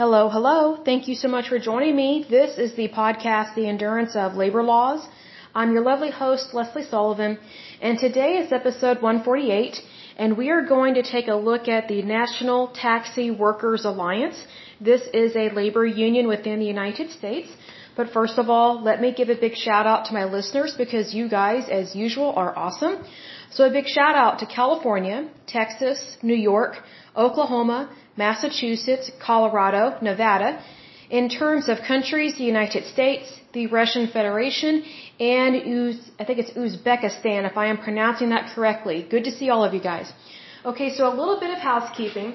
Hello, hello. Thank you so much for joining me. This is the podcast, The Endurance of Labor Laws. I'm your lovely host, Leslie Sullivan, and today is episode 148, and we are going to take a look at the National Taxi Workers Alliance. This is a labor union within the United States. But first of all, let me give a big shout out to my listeners because you guys, as usual, are awesome. So a big shout out to California, Texas, New York, Oklahoma, Massachusetts, Colorado, Nevada. In terms of countries, the United States, the Russian Federation, and I think it's Uzbekistan, if I am pronouncing that correctly. Good to see all of you guys. Okay, so a little bit of housekeeping.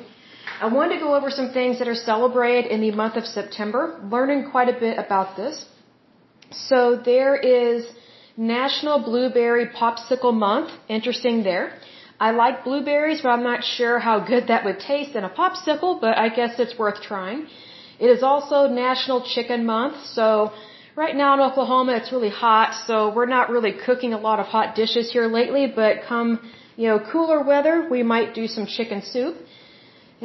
I wanted to go over some things that are celebrated in the month of September. Learning quite a bit about this. So there is National Blueberry Popsicle Month. Interesting there. I like blueberries, but I'm not sure how good that would taste in a popsicle, but I guess it's worth trying. It is also National Chicken Month, so right now in Oklahoma it's really hot, so we're not really cooking a lot of hot dishes here lately, but come, cooler weather, we might do some chicken soup.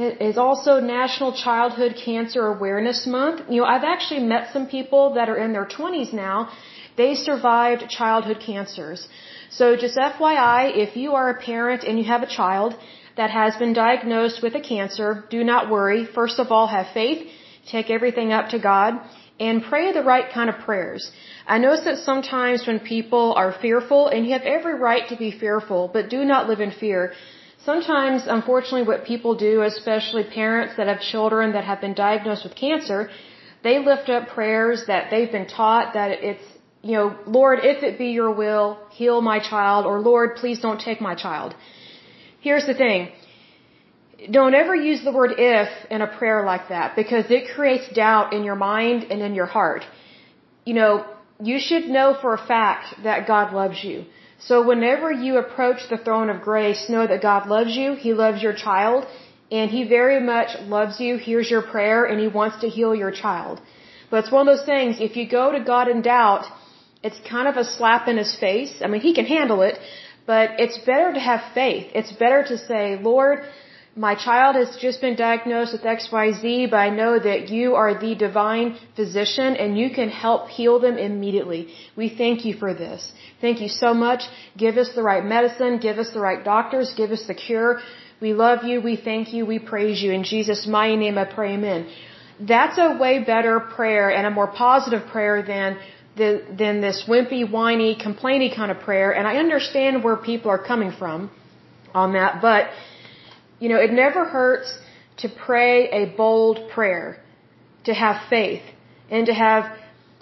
It is also National Childhood Cancer Awareness Month. I've actually met some people that are in their 20s now. They survived childhood cancers. So just FYI, if you are a parent and you have a child that has been diagnosed with a cancer, do not worry. First of all, have faith. Take everything up to God and pray the right kind of prayers. I notice that sometimes when people are fearful, and you have every right to be fearful, but do not live in fear. Sometimes, unfortunately, what people do, especially parents that have children that have been diagnosed with cancer, they lift up prayers that they've been taught that it's, Lord, if it be your will, heal my child, or Lord, please don't take my child. Here's the thing. Don't ever use the word if in a prayer like that because it creates doubt in your mind and in your heart. You should know for a fact that God loves you. So whenever you approach the throne of grace, know that God loves you, He loves your child, and He very much loves you, hears your prayer, and He wants to heal your child. But it's one of those things, if you go to God in doubt, it's kind of a slap in His face. I mean, He can handle it, but it's better to have faith. It's better to say, Lord, my child has just been diagnosed with XYZ, but I know that you are the divine physician and you can help heal them immediately. We thank you for this. Thank you so much. Give us the right medicine. Give us the right doctors. Give us the cure. We love you. We thank you. We praise you. In Jesus' mighty name I pray, amen. That's a way better prayer and a more positive prayer than this wimpy, whiny, complainy kind of prayer. And I understand where people are coming from on that, but it never hurts to pray a bold prayer, to have faith, and to have,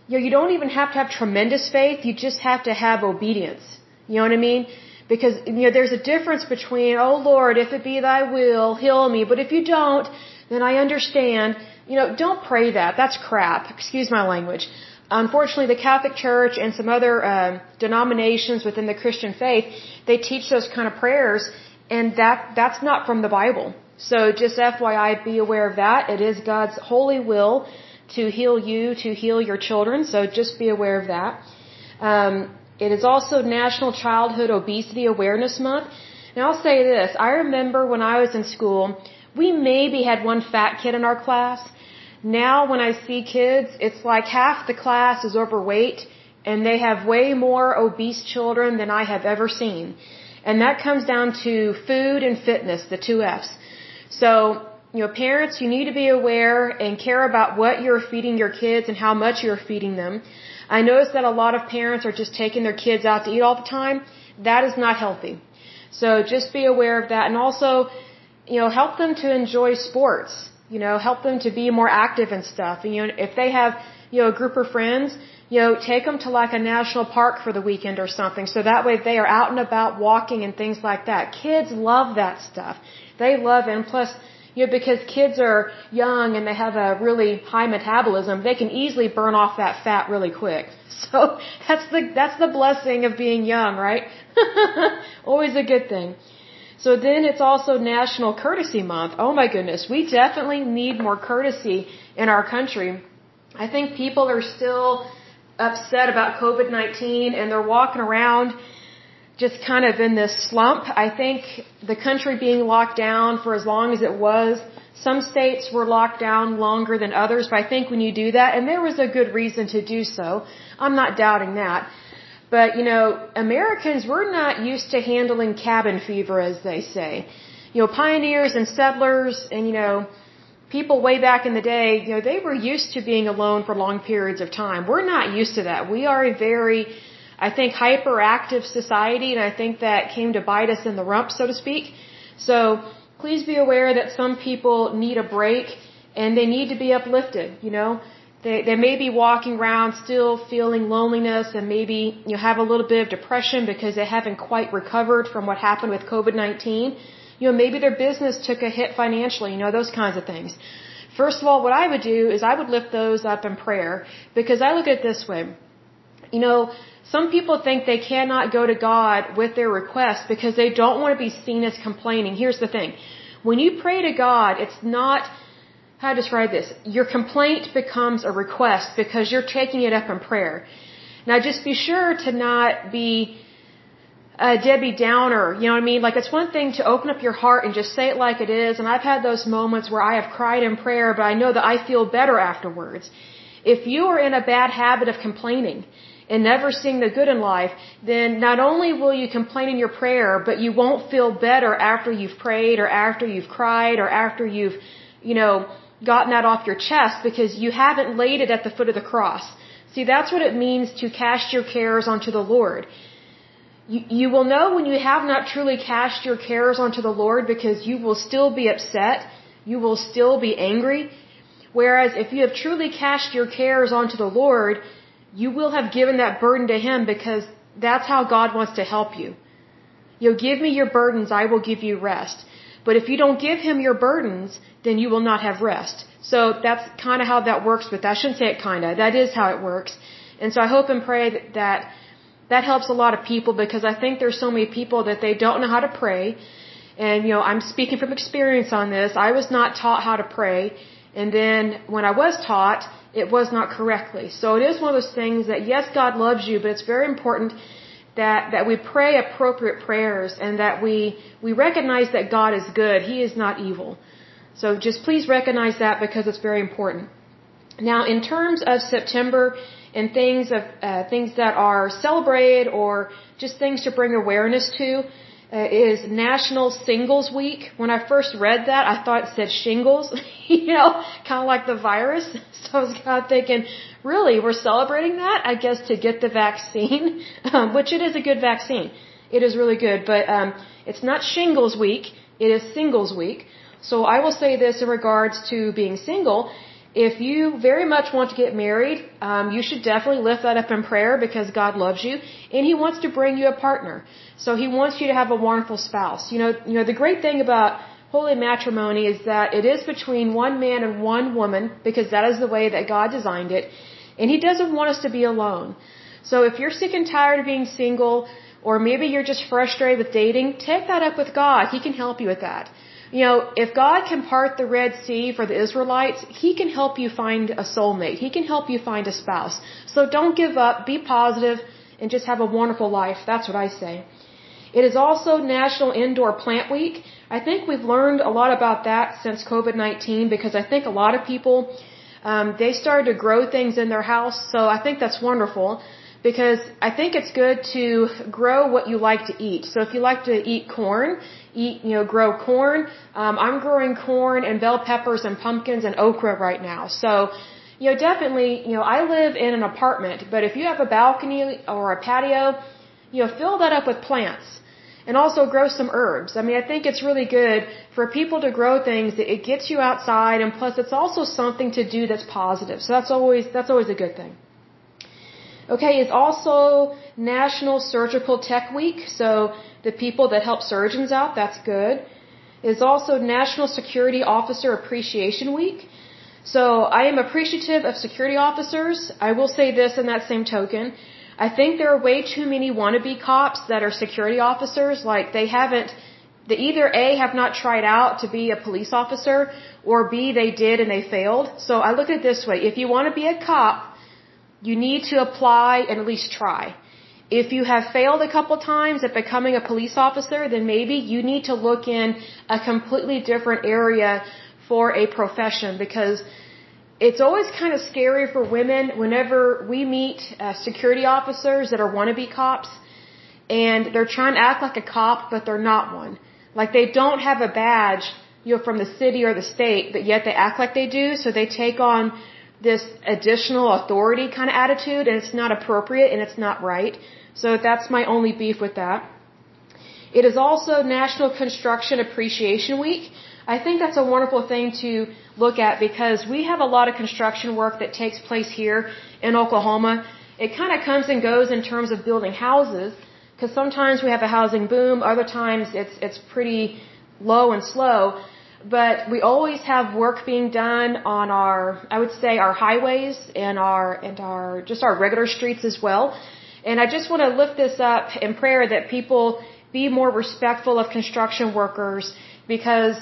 you don't even have to have tremendous faith, you just have to have obedience. You know what I mean? Because, there's a difference between, oh Lord, if it be thy will, heal me, but if you don't, then I understand. Don't pray that. That's crap. Excuse my language. Unfortunately, the Catholic Church and some other denominations within the Christian faith, they teach those kind of prayers. And that's not from the Bible. So just FYI, be aware of that. It is God's holy will to heal you, to heal your children. So just be aware of that. It is also National Childhood Obesity Awareness Month. Now I'll say this. I remember when I was in school, we maybe had one fat kid in our class. Now when I see kids, it's like half the class is overweight and they have way more obese children than I have ever seen. And that comes down to food and fitness, the two F's. So, parents, you need to be aware and care about what you're feeding your kids and how much you're feeding them. I notice that a lot of parents are just taking their kids out to eat all the time. That is not healthy. So just be aware of that. And also, help them to enjoy sports. Help them to be more active and stuff. And, if they have, a group of friends, take them to like a national park for the weekend or something. So that way they are out and about walking and things like that. Kids love that stuff. They love it. And plus, because kids are young and they have a really high metabolism, they can easily burn off that fat really quick. So that's the blessing of being young, right? Always a good thing. So then it's also National Courtesy Month. Oh my goodness. We definitely need more courtesy in our country. I think people are still upset about COVID-19 and they're walking around just kind of in this slump. I think the country being locked down for as long as it was Some states were locked down longer than others, but I think when you do that, and there was a good reason to do so, I'm not doubting that. But, you know, Americans, we're not used to handling cabin fever, as they say. You know, pioneers and settlers and, you know, people way back in the day, you know, they were used to being alone for long periods of time. We're not used to that. We are a very, I think, hyperactive society, and I think that came to bite us in the rump, so to speak. So please be aware that some people need a break, and they need to be uplifted, you know. They may be walking around still feeling loneliness and maybe you have a little bit of depression because they haven't quite recovered from what happened with COVID-19. You know, maybe their business took a hit financially, you know, those kinds of things. First of all, what I would do is I would lift those up in prayer, because I look at it this way. You know, some people think they cannot go to God with their request because they don't want to be seen as complaining. Here's the thing. When you pray to God, it's not... how to describe this? Your complaint becomes a request because you're taking it up in prayer. Now, just be sure to not be a Debbie Downer. You know what I mean? Like, it's one thing to open up your heart and just say it like it is. And I've had those moments where I have cried in prayer, but I know that I feel better afterwards. If you are in a bad habit of complaining and never seeing the good in life, then not only will you complain in your prayer, but you won't feel better after you've prayed or after you've cried or after you've, you know, gotten that off your chest, because you haven't laid it at the foot of the cross. See, that's what it means to cast your cares onto the Lord. You will know when you have not truly cast your cares onto the Lord, because you will still be upset, you will still be angry. Whereas if you have truly cast your cares onto the Lord, you will have given that burden to Him, because that's how God wants to help you. You'll give me your burdens, I will give you rest. But if you don't give Him your burdens, then you will not have rest. So that's kind of how that works with that. I shouldn't say it kind of. That is how it works. And so I hope and pray that helps a lot of people, because I think there's so many people that they don't know how to pray. And, you know, I'm speaking from experience on this. I was not taught how to pray. And then when I was taught, it was not correctly. So it is one of those things that, yes, God loves you, but it's very important that we pray appropriate prayers, and that we recognize that God is good. He is not evil. So just please recognize that, because it's very important. Now, in terms of September and things that are celebrated or just things to bring awareness to, is National Singles Week. When I first read that, I thought it said shingles, you know, kind of like the virus. So I was kind of thinking, really, we're celebrating that? I guess to get the vaccine, which it is a good vaccine. It is really good, but it's not shingles week. It is singles week. So I will say this in regards to being single. If you very much want to get married, you should definitely lift that up in prayer, because God loves you and He wants to bring you a partner. So He wants you to have a wonderful spouse. You know, the great thing about holy matrimony is that it is between one man and one woman, because that is the way that God designed it. And He doesn't want us to be alone. So if you're sick and tired of being single, or maybe you're just frustrated with dating, take that up with God. He can help you with that. You know, if God can part the Red Sea for the Israelites, He can help you find a soulmate. He can help you find a spouse. So don't give up. Be positive and just have a wonderful life. That's what I say. It is also National Indoor Plant Week. I think we've learned a lot about that since COVID-19, because I think a lot of people... they started to grow things in their house, so I think that's wonderful, because I think it's good to grow what you like to eat. So if you like to eat corn, grow corn. I'm growing corn and bell peppers and pumpkins and okra right now. So, you know, definitely, you know, I live in an apartment, but if you have a balcony or a patio, you know, fill that up with plants. And also grow some herbs. I mean, I think it's really good for people to grow things. It gets you outside, and plus it's also something to do that's positive. So that's always a good thing. Okay, it's also National Surgical Tech Week. So the people that help surgeons out, that's good. It's also National Security Officer Appreciation Week. So I am appreciative of security officers. I will say this in that same token. I think there are way too many wannabe cops that are security officers. Like, they either A, have not tried out to be a police officer, or B, they did and they failed. So I look at it this way. If you want to be a cop, you need to apply and at least try. If you have failed a couple times at becoming a police officer, then maybe you need to look in a completely different area for a profession, because it's always kind of scary for women whenever we meet security officers that are wannabe cops, and they're trying to act like a cop, but they're not one. Like, they don't have a badge, you know, from the city or the state, but yet they act like they do, so they take on this additional authority kind of attitude, and it's not appropriate and it's not right. So that's my only beef with that. It is also National Construction Appreciation Week. I think that's a wonderful thing to look at, because we have a lot of construction work that takes place here in Oklahoma. It kind of comes and goes in terms of building houses, because sometimes we have a housing boom, other times it's pretty low and slow. But we always have work being done on our, I would say, our highways and our just our regular streets as well. And I just want to lift this up in prayer that people be more respectful of construction workers, because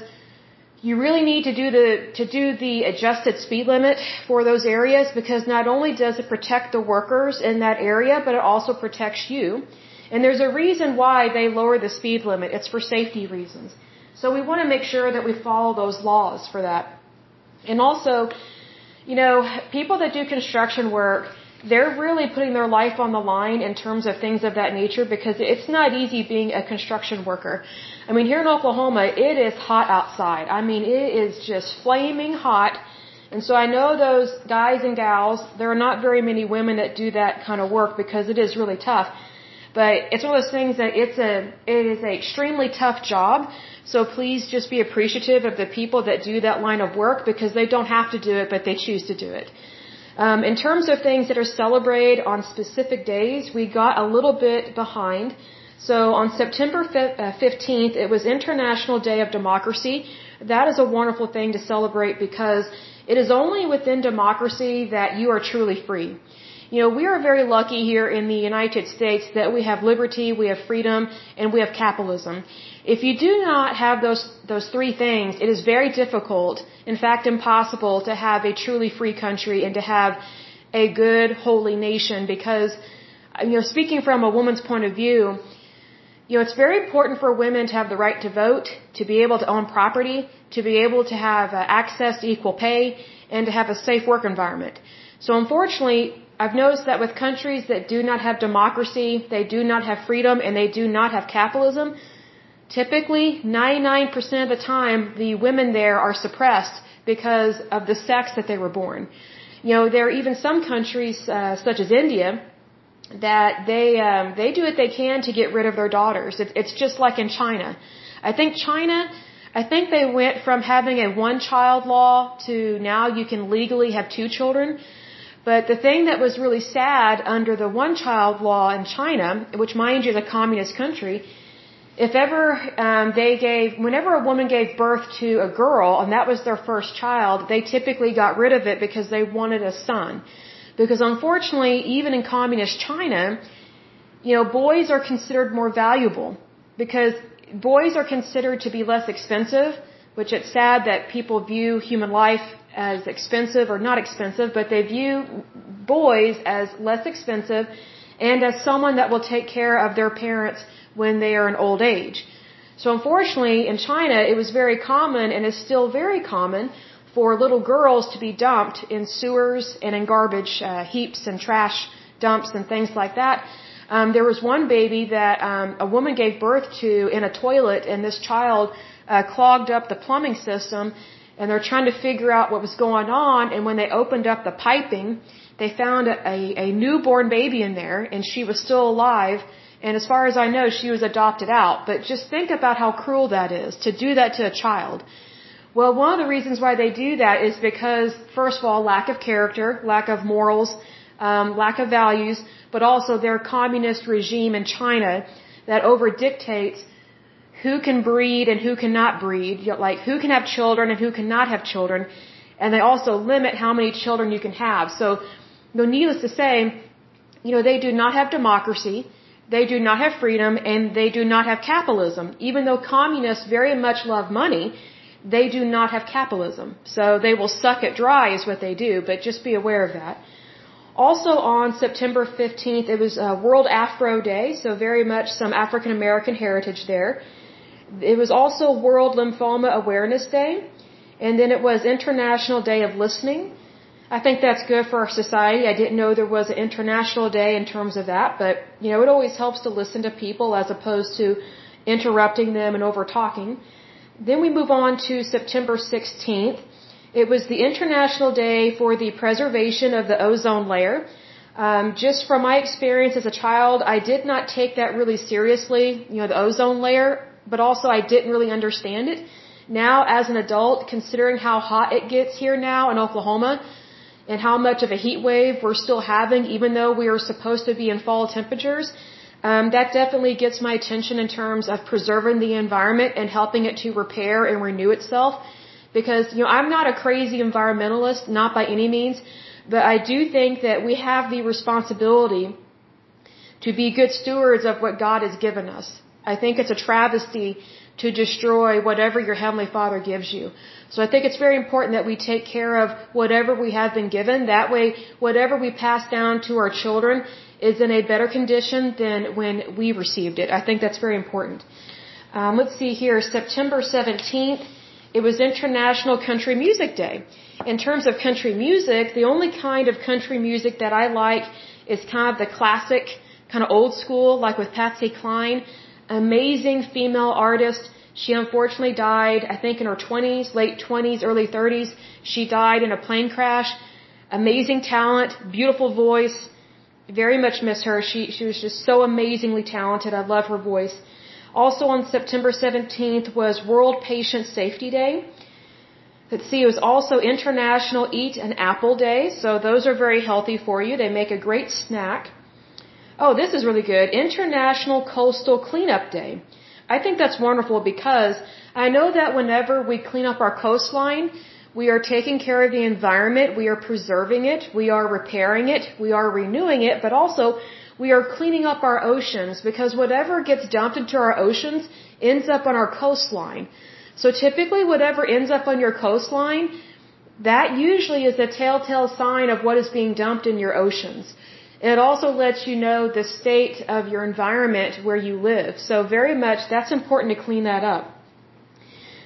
you really need to do the adjusted speed limit for those areas, because not only does it protect the workers in that area, but it also protects you. And there's a reason why they lower the speed limit. It's for safety reasons. So we want to make sure that we follow those laws for that. And also, you know, people that do construction work, they're really putting their life on the line in terms of things of that nature, because it's not easy being a construction worker. I mean, here in Oklahoma, it is hot outside. I mean, it is just flaming hot. And so I know those guys and gals, there are not very many women that do that kind of work, because it is really tough. But it's one of those things that it is an extremely tough job. So please just be appreciative of the people that do that line of work, because they don't have to do it, but they choose to do it. In terms of things that are celebrated on specific days, we got a little bit behind. So on September 15th, it was International Day of Democracy. That is a wonderful thing to celebrate, because it is only within democracy that you are truly free. You know, we are very lucky here in the United States that we have liberty, we have freedom, and we have capitalism. If you do not have those three things, it is very difficult, in fact impossible, to have a truly free country and to have a good, holy nation, because, you know, speaking from a woman's point of view, you know, it's very important for women to have the right to vote, to be able to own property, to be able to have access to equal pay, and to have a safe work environment. So unfortunately, I've noticed that with countries that do not have democracy, they do not have freedom, and they do not have capitalism, typically 99% of the time the women there are suppressed because of the sex that they were born. You know, there are even some countries, such as India, that they do what they can to get rid of their daughters. It's just like in China. I think they went from having a one-child law to now you can legally have two children. But the thing that was really sad under the one-child law in China, which, mind you, is a communist country, if ever whenever a woman gave birth to a girl and that was their first child, they typically got rid of it because they wanted a son. Because unfortunately, even in communist China, you know, boys are considered more valuable, because boys are considered to be less expensive, which it's sad that people view human life as expensive, or not expensive, but they view boys as less expensive and as someone that will take care of their parents when they are in old age. So unfortunately, in China, it was very common, and is still very common, for little girls to be dumped in sewers and in garbage heaps and trash dumps and things like that. There was one baby that a woman gave birth to in a toilet, and this child clogged up the plumbing system, and they're trying to figure out what was going on, and when they opened up the piping, they found a newborn baby in there, and she was still alive, and as far as I know, she was adopted out. But just think about how cruel that is, to do that to a child. Well, one of the reasons why they do that is because, first of all, lack of character, lack of morals, lack of values, but also their communist regime in China that over-dictates who can breed and who cannot breed, you know, like who can have children and who cannot have children, and they also limit how many children you can have. So, you know, needless to say, you know, they do not have democracy, they do not have freedom, and they do not have capitalism. Even though communists very much love money, they do not have capitalism. So they will suck it dry is what they do, but just be aware of that. Also on September 15th, it was World Afro Day, so very much some African American heritage there. It was also World Lymphoma Awareness Day, And then it was International Day of Listening. I think that's good for our society. I didn't know there was an international day in terms of that, but you know, it always helps to listen to people as opposed to interrupting them and over talking. Then we move on to September 16th. It was the International Day for the Preservation of the Ozone Layer. Just from my experience as a child, I did not take that really seriously, you know, the ozone layer, but also I didn't really understand it. Now, as an adult, considering how hot it gets here now in Oklahoma and how much of a heat wave we're still having, even though we are supposed to be in fall temperatures, that definitely gets my attention in terms of preserving the environment and helping it to repair and renew itself. Because, you know, I'm not a crazy environmentalist, not by any means, but I do think that we have the responsibility to be good stewards of what God has given us. I think it's a travesty to destroy whatever your Heavenly Father gives you. So I think it's very important that we take care of whatever we have been given. That way, whatever we pass down to our children is in a better condition than when we received it. I think that's very important. Let's see here. September 17th, it was International Country Music Day. In terms of country music, the only kind of country music that I like is kind of the classic, kind of old school, like with Patsy Cline. Amazing female artist. She unfortunately died, I think, in her 20s, late 20s, early 30s. She died in a plane crash. Amazing talent, beautiful voice. Very much miss her. She was just so amazingly talented. I love her voice. Also on September 17th was World Patient Safety Day. Let's see, it was also International Eat an Apple Day. So those are very healthy for you. They make a great snack. Oh, this is really good. International Coastal Cleanup Day. I think that's wonderful because I know that whenever we clean up our coastline, we are taking care of the environment. We are preserving it. We are repairing it. We are renewing it. But also, we are cleaning up our oceans because whatever gets dumped into our oceans ends up on our coastline. So typically, whatever ends up on your coastline, that usually is a telltale sign of what is being dumped in your oceans. It also lets you know the state of your environment where you live. So very much, that's important to clean that up.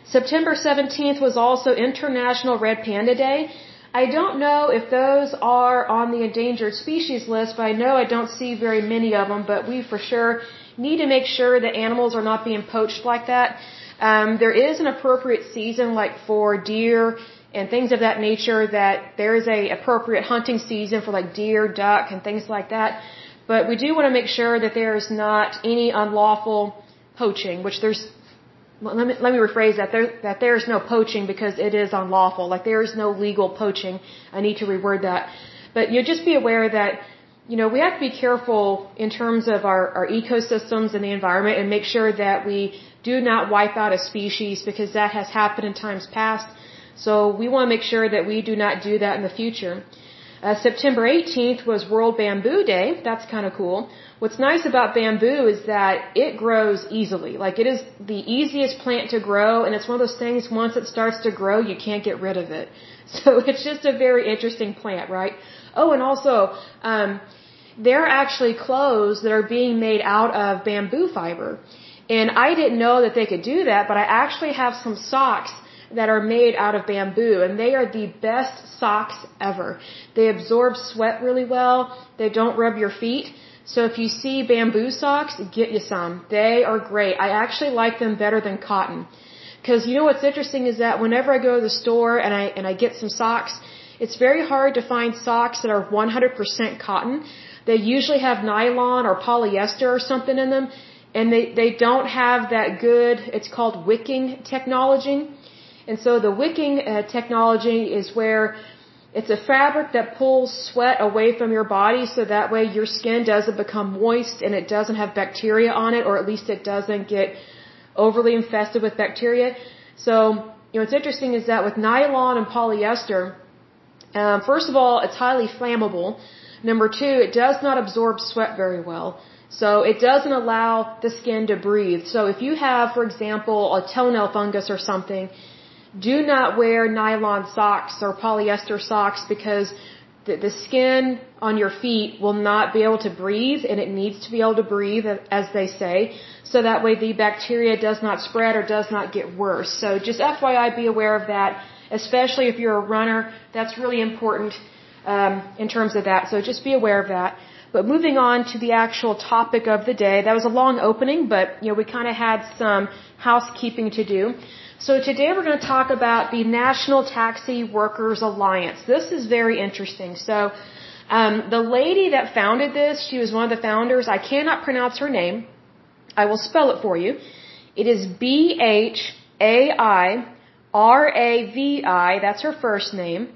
September 17th was also International Red Panda Day. I don't know if those are on the endangered species list, but I know I don't see very many of them, but we for sure need to make sure that animals are not being poached like that. There is an appropriate season, like for deer and things of that nature, that there is a appropriate hunting season for like deer, duck, and things like that. But we do want to make sure that there is not any unlawful poaching, which there's, let me rephrase that, there is no poaching because it is unlawful. Like there is no legal poaching. I need to reword that. But you just be aware that, you know, we have to be careful in terms of our ecosystems and the environment and make sure that we do not wipe out a species because that has happened in times past. So we want to make sure that we do not do that in the future. September 18th was World Bamboo Day. That's kind of cool. What's nice about bamboo is that it grows easily. Like it is the easiest plant to grow, and it's one of those things, once it starts to grow, you can't get rid of it. So it's just a very interesting plant, right? Oh, and also, there are actually clothes that are being made out of bamboo fiber. And I didn't know that they could do that, but I actually have some socks that are made out of bamboo, and they are the best socks ever. They absorb sweat really well. They don't rub your feet. So if you see bamboo socks, get you some. They are great. I actually like them better than cotton. Because you know what's interesting is that whenever I go to the store and I get some socks, it's very hard to find socks that are 100% cotton. They usually have nylon or polyester or something in them, and they don't have that good, it's called wicking technology. And so the wicking technology is where it's a fabric that pulls sweat away from your body so that way your skin doesn't become moist and it doesn't have bacteria on it, or at least it doesn't get overly infested with bacteria. So, you know, what's interesting is that with nylon and polyester, first of all, it's highly flammable. Number two, it does not absorb sweat very well. So it doesn't allow the skin to breathe. So if you have, for example, a toenail fungus or something, do not wear nylon socks or polyester socks because the skin on your feet will not be able to breathe, and it needs to be able to breathe, as they say, so that way the bacteria does not spread or does not get worse. So just FYI, be aware of that. especially if you're a runner. That's really important in terms of that. So just be aware of that. But moving on to the actual topic of the day, that was a long opening, but we kind of had some housekeeping to do. So today we're going to talk about the National Taxi Workers Alliance. This is very interesting. So the lady that founded this, she was one of the founders. I cannot pronounce her name. I will spell it for you. It is B-H-A-I-R-A-V-I. That's her first name.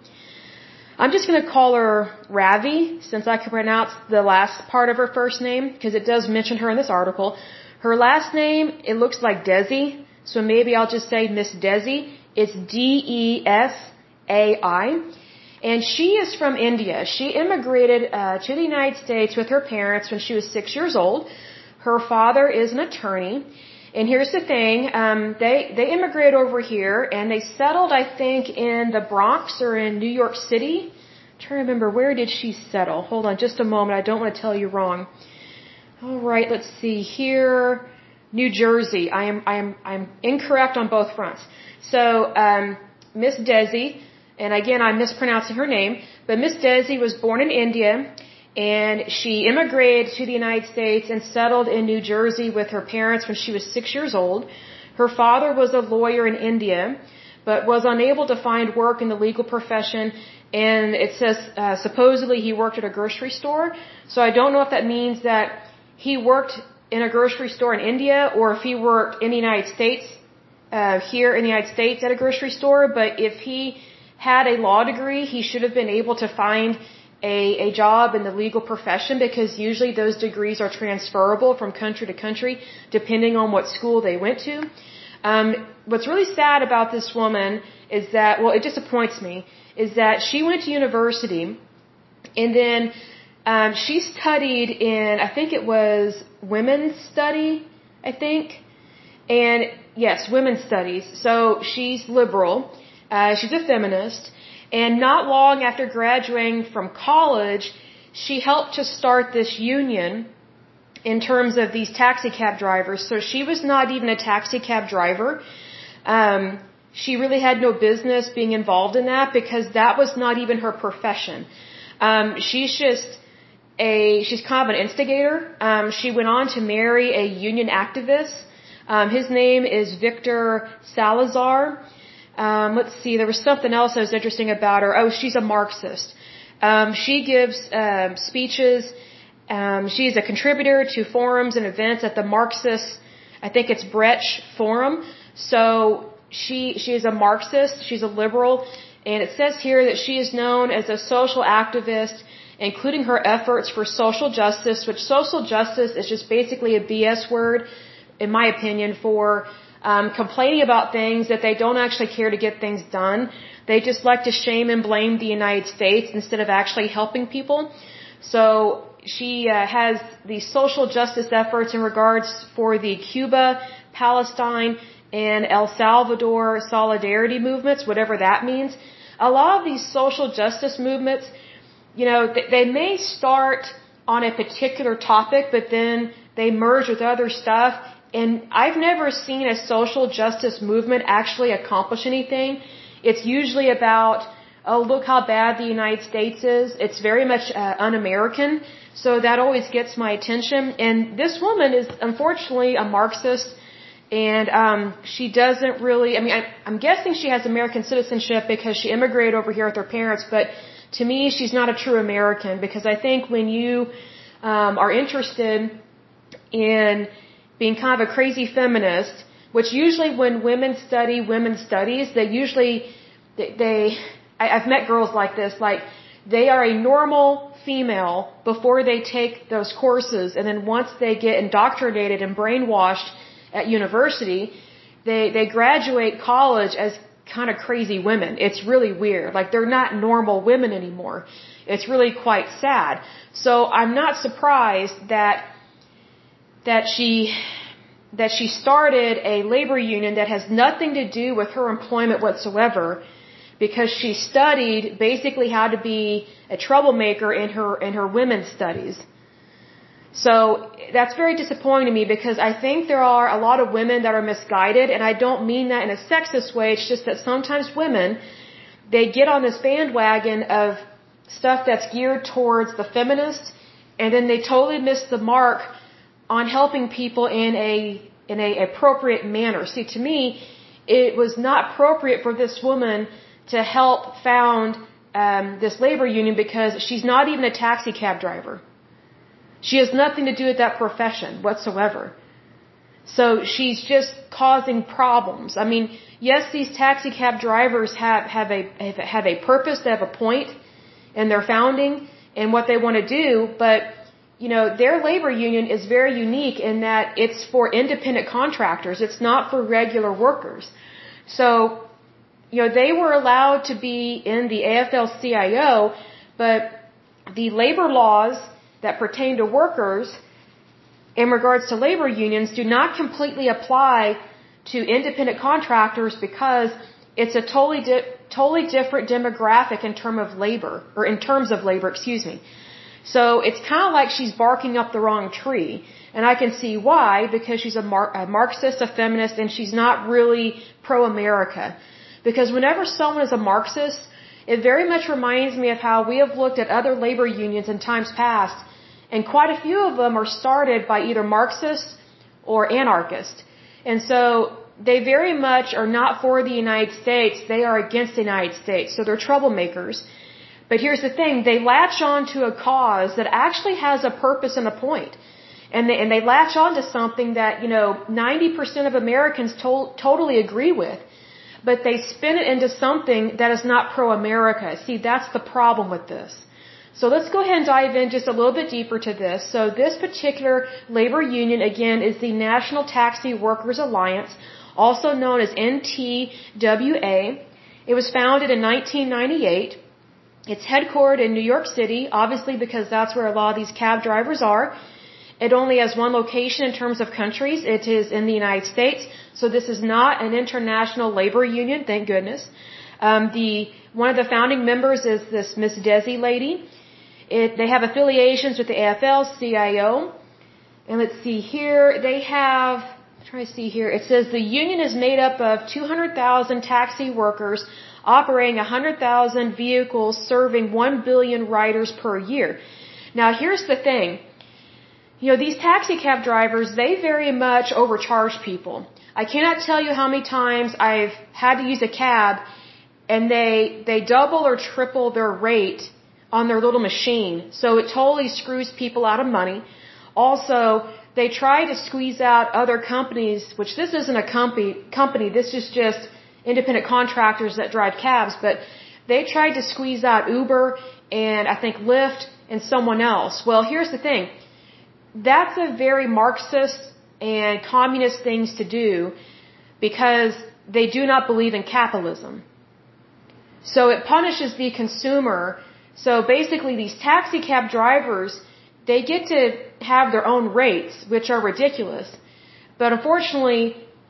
I'm just going to call her Ravi, since I can pronounce the last part of her first name, because it does mention her in this article. Her last name, it looks like Desi, so maybe I'll just say Miss Desi. It's D-E-S-A-I. And she is from India. She immigrated to the United States with her parents when she was 6 years old. Her father is an attorney. And here's the thing, they immigrated over here, and they settled, I think, in the Bronx or in New York City. I'm trying to remember, where did she settle? Hold on just a moment, I don't want to tell you wrong. All right, let's see here. New Jersey. I'm incorrect on both fronts. So, Miss Desi, and again, I'm mispronouncing her name, but Miss Desi was born in India. And she immigrated to the United States and settled in New Jersey with her parents when she was 6 years old. Her father was a lawyer in India, but was unable to find work in the legal profession. And it says supposedly he worked at a grocery store. So I don't know if that means that he worked in a grocery store in India or if he worked in the United States, here in the United States at a grocery store. But if he had a law degree, he should have been able to find a job in the legal profession, because usually those degrees are transferable from country to country depending on what school they went to. What's really sad about this woman is that, well, it disappoints me, is that she went to university and then she studied in, I think it was women's study, I think. And yes, women's studies. So she's liberal. She's a feminist. And not long after graduating from college, she helped to start this union in terms of these taxi cab drivers. So she was not even a taxi cab driver. She really had no business being involved in that, because that was not even her profession. She's kind of an instigator. She went on to marry a union activist. His name is Victor Salazar. Let's see, there was something else that was interesting about her. Oh, she's a Marxist. She gives speeches. She's a contributor to forums and events at the Marxist, I think it's Brecht Forum. So she is a Marxist. She's a liberal. And it says here that she is known as a social activist, including her efforts for social justice, which social justice is just basically a BS word, in my opinion, for complaining about things that they don't actually care to get things done. They just like to shame and blame the United States instead of actually helping people. So she has the social justice efforts in regards for the Cuba, Palestine, and El Salvador solidarity movements, whatever that means. A lot of these social justice movements, they may start on a particular topic, but then they merge with other stuff. And I've never seen a social justice movement actually accomplish anything. It's usually about, oh, look how bad the United States is. It's very much un-American. So that always gets my attention. And this woman is unfortunately a Marxist. And she doesn't really, I'm guessing she has American citizenship because she immigrated over here with her parents. But to me, she's not a true American, because I think when you are interested in being kind of a crazy feminist, which usually when women study women's studies, they usually, I've met girls like this, like they are a normal female before they take those courses. And then once they get indoctrinated and brainwashed at university, they graduate college as kind of crazy women. It's really weird. Like they're not normal women anymore. It's really quite sad. So I'm not surprised that she started a labor union that has nothing to do with her employment whatsoever, because she studied basically how to be a troublemaker in her women's studies. So that's very disappointing to me, because I think there are a lot of women that are misguided, and I don't mean that in a sexist way. It's just that sometimes women they get on this bandwagon of stuff that's geared towards the feminists, and then they totally miss the mark on helping people in a appropriate manner. See, to me, it was not appropriate for this woman to help found this labor union because she's not even a taxi cab driver. She has nothing to do with that profession whatsoever. So she's just causing problems. I mean, yes, these taxi cab drivers have a purpose, they have a point in their founding and what they want to do, but you know, their labor union is very unique in that it's for independent contractors. It's not for regular workers. So, you know, they were allowed to be in the AFL-CIO, but the labor laws that pertain to workers in regards to labor unions do not completely apply to independent contractors because it's a totally different demographic in terms of labor. So it's kind of like she's barking up the wrong tree. And I can see why, because she's a Marxist, a feminist, and she's not really pro-America. Because whenever someone is a Marxist, it very much reminds me of how we have looked at other labor unions in times past, and quite a few of them are started by either Marxists or anarchists. And so they very much are not for the United States, they are against the United States, so they're troublemakers. But here's the thing, they latch on to a cause that actually has a purpose and a point. And they latch on to something that, you know, 90% of Americans totally agree with. But they spin it into something that is not pro-America. See, that's the problem with this. So let's go ahead and dive in just a little bit deeper to this. So this particular labor union, again, is the National Taxi Workers Alliance, also known as NTWA. It was founded in 1998. It's headquartered in New York City, obviously because that's where a lot of these cab drivers are. It only has one location in terms of countries. It is in the United States. So this is not an international labor union, thank goodness. One of the founding members is this Miss Desi lady. They have affiliations with the AFL-CIO. And let's see here. It says the union is made up of 200,000 taxi workers operating 100,000 vehicles serving 1 billion riders per year. Now here's the thing. You know, these taxi cab drivers, they very much overcharge people. I cannot tell you how many times I've had to use a cab and they double or triple their rate on their little machine. So it totally screws people out of money. Also, they try to squeeze out other companies, which this isn't a company, this is just independent contractors that drive cabs, but they tried to squeeze out Uber and I think Lyft and someone else. Well, here's the thing. That's a very Marxist and communist things to do because they do not believe in capitalism. So it punishes the consumer. So basically these taxi cab drivers, they get to have their own rates, which are ridiculous. But unfortunately,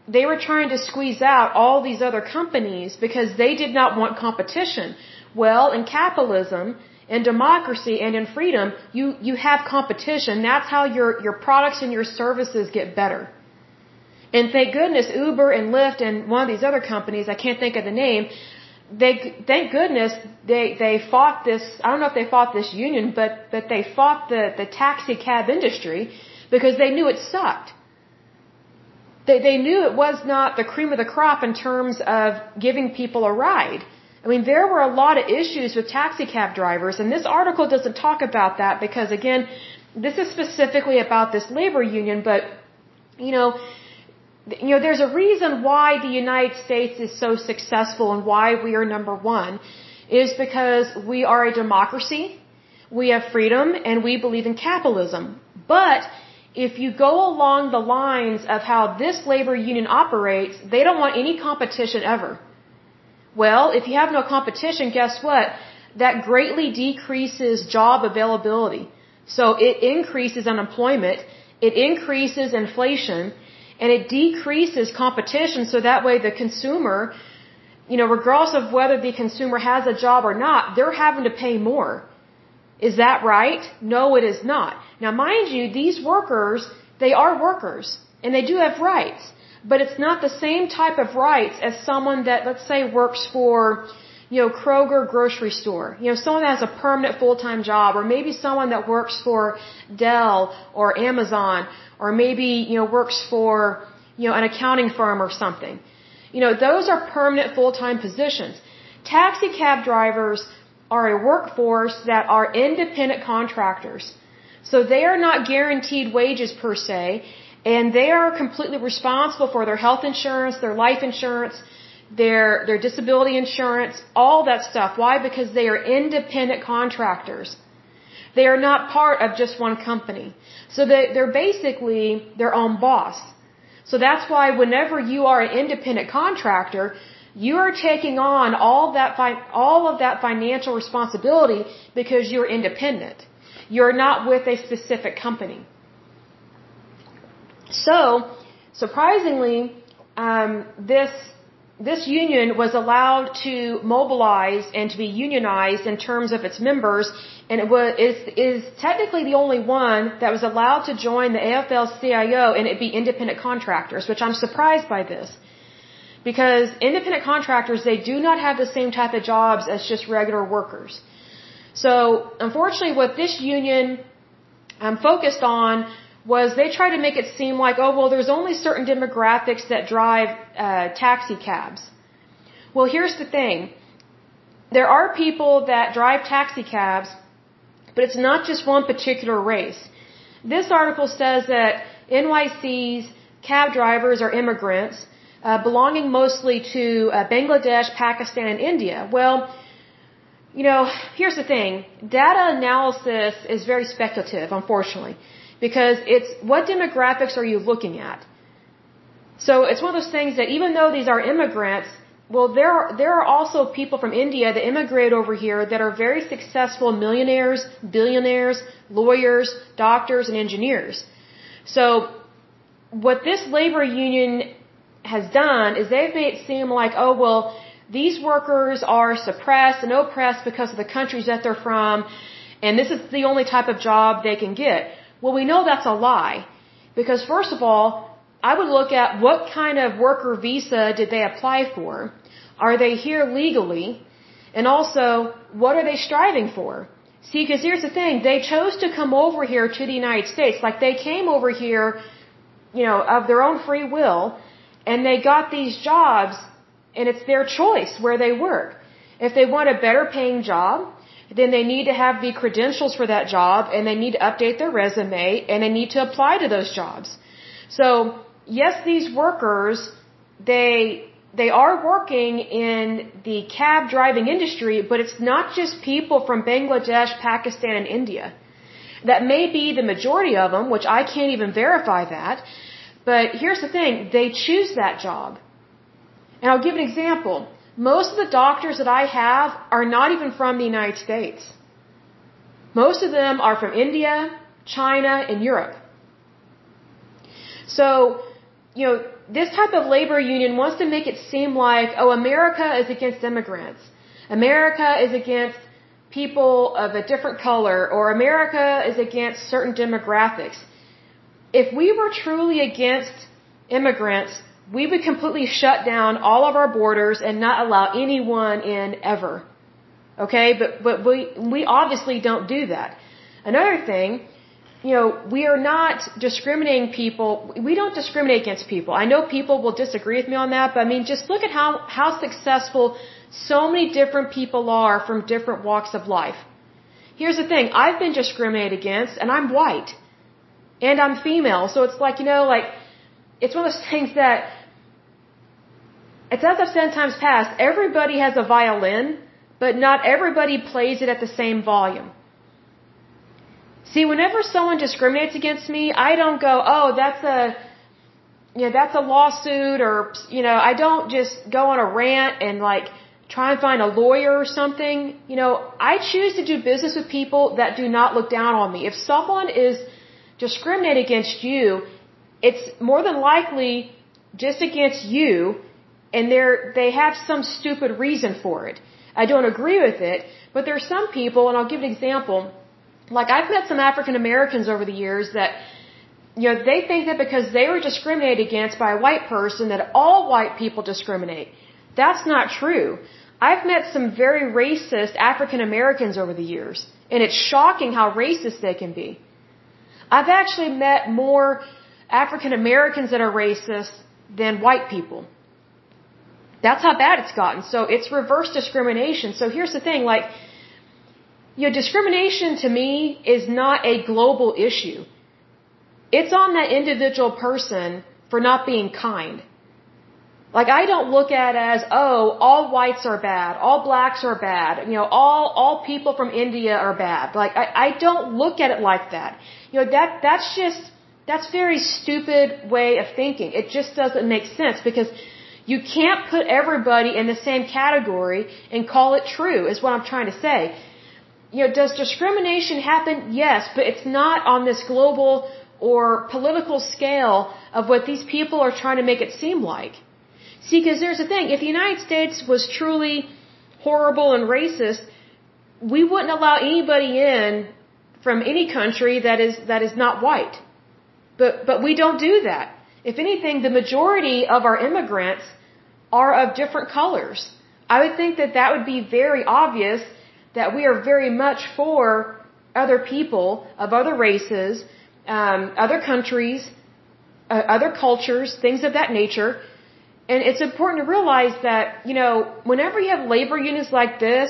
they were trying to squeeze out all these other companies because they did not want competition. Well, in capitalism, in democracy and in freedom, you have competition. That's how your products and your services get better. And thank goodness Uber and Lyft and one of these other companies, I can't think of the name, they fought this, I don't know if they fought this union, but they fought the taxi cab industry because they knew it sucked. They knew it was not the cream of the crop in terms of giving people a ride. I mean, there were a lot of issues with taxi cab drivers, and this article doesn't talk about that because, again, this is specifically about this labor union, but, you know, there's a reason why the United States is so successful and why we are number one is because we are a democracy, we have freedom, and we believe in capitalism. But if you go along the lines of how this labor union operates, they don't want any competition ever. Well, if you have no competition, guess what? That greatly decreases job availability. So it increases unemployment, it increases inflation, and it decreases competition so that way the consumer, you know, regardless of whether the consumer has a job or not, they're having to pay more. Is that right? No, it is not. Now, mind you, these workers, they are workers, and they do have rights. But it's not the same type of rights as someone that, let's say, works for, you know, Kroger grocery store, you know, someone that has a permanent full-time job, or maybe someone that works for Dell or Amazon, or maybe, you know, works for, you know, an accounting firm or something. You know, those are permanent full-time positions. Taxi cab drivers are a workforce that are independent contractors. So they are not guaranteed wages per se, and they are completely responsible for their health insurance, their life insurance, their disability insurance, all that stuff. Why? Because they are independent contractors. They are not part of just one company. So they're basically their own boss. So that's why whenever you are an independent contractor, you are taking on all of that financial responsibility because you're independent. You're not with a specific company. So, surprisingly, this union was allowed to mobilize and to be unionized in terms of its members, and it is technically the only one that was allowed to join the AFL-CIO and it be independent contractors, which I'm surprised by this. Because independent contractors, they do not have the same type of jobs as just regular workers. So, unfortunately, what this union focused on was they tried to make it seem like, oh, well, there's only certain demographics that drive taxi cabs. Well, here's the thing. There are people that drive taxi cabs, but it's not just one particular race. This article says that NYC's cab drivers are immigrants, belonging mostly to Bangladesh, Pakistan, and India. Well, you know, here's the thing. Data analysis is very speculative, unfortunately, because it's what demographics are you looking at? So it's one of those things that even though these are immigrants, well, there are also people from India that immigrate over here that are very successful millionaires, billionaires, lawyers, doctors, and engineers. So what this labor union has done is they've made it seem like, oh, well, these workers are suppressed and oppressed because of the countries that they're from, and this is the only type of job they can get. Well, we know that's a lie, because first of all, I would look at what kind of worker visa did they apply for? Are they here legally? And also, what are they striving for? See, because here's the thing. They chose to come over here to the United States. Like, they came over here, you know, of their own free will, and they got these jobs, and it's their choice where they work. If they want a better paying job, then they need to have the credentials for that job, and they need to update their resume, and they need to apply to those jobs. So, yes, these workers, they are working in the cab driving industry, but it's not just people from Bangladesh, Pakistan, and India. That may be the majority of them, which I can't even verify that, but here's the thing, they choose that job. And I'll give an example. Most of the doctors that I have are not even from the United States. Most of them are from India, China, and Europe. So, you know, this type of labor union wants to make it seem like, oh, America is against immigrants. America is against people of a different color, or America is against certain demographics. If we were truly against immigrants, we would completely shut down all of our borders and not allow anyone in ever. Okay? But we obviously don't do that. Another thing, you know, we are not discriminating people. We don't discriminate against people. I know people will disagree with me on that, but I mean, just look at how successful so many different people are from different walks of life. Here's the thing. I've been discriminated against, and I'm white. And I'm female. So it's like, you know, like, it's one of those things that, it's as I've said in times past, everybody has a violin, but not everybody plays it at the same volume. See, whenever someone discriminates against me, I don't go, oh, that's a lawsuit, or, you know, I don't just go on a rant and like try and find a lawyer or something. You know, I choose to do business with people that do not look down on me. If someone is discriminating against you, it's more than likely just against you, and they have some stupid reason for it. I don't agree with it, but there are some people, and I'll give an example. Like, I've met some African Americans over the years that, you know, they think that because they were discriminated against by a white person that all white people discriminate. That's not true. I've met some very racist African Americans over the years, and it's shocking how racist they can be. I've actually met more African Americans that are racist than white people. That's how bad it's gotten. So it's reverse discrimination. So here's the thing, like, you know, discrimination to me is not a global issue. It's on that individual person for not being kind. Like, I don't look at it as, oh, all whites are bad, all blacks are bad, you know, all people from India are bad. Like, I don't look at it like that. You know, that's very stupid way of thinking. It just doesn't make sense, because you can't put everybody in the same category and call it true, is what I'm trying to say. You know, does discrimination happen? Yes, but it's not on this global or political scale of what these people are trying to make it seem like. See, because there's the thing. If the United States was truly horrible and racist, we wouldn't allow anybody in from any country that is not white. But we don't do that. If anything, the majority of our immigrants are of different colors. I would think that would be very obvious that we are very much for other people of other races, other countries, other cultures, things of that nature. And it's important to realize that, you know, whenever you have labor unions like this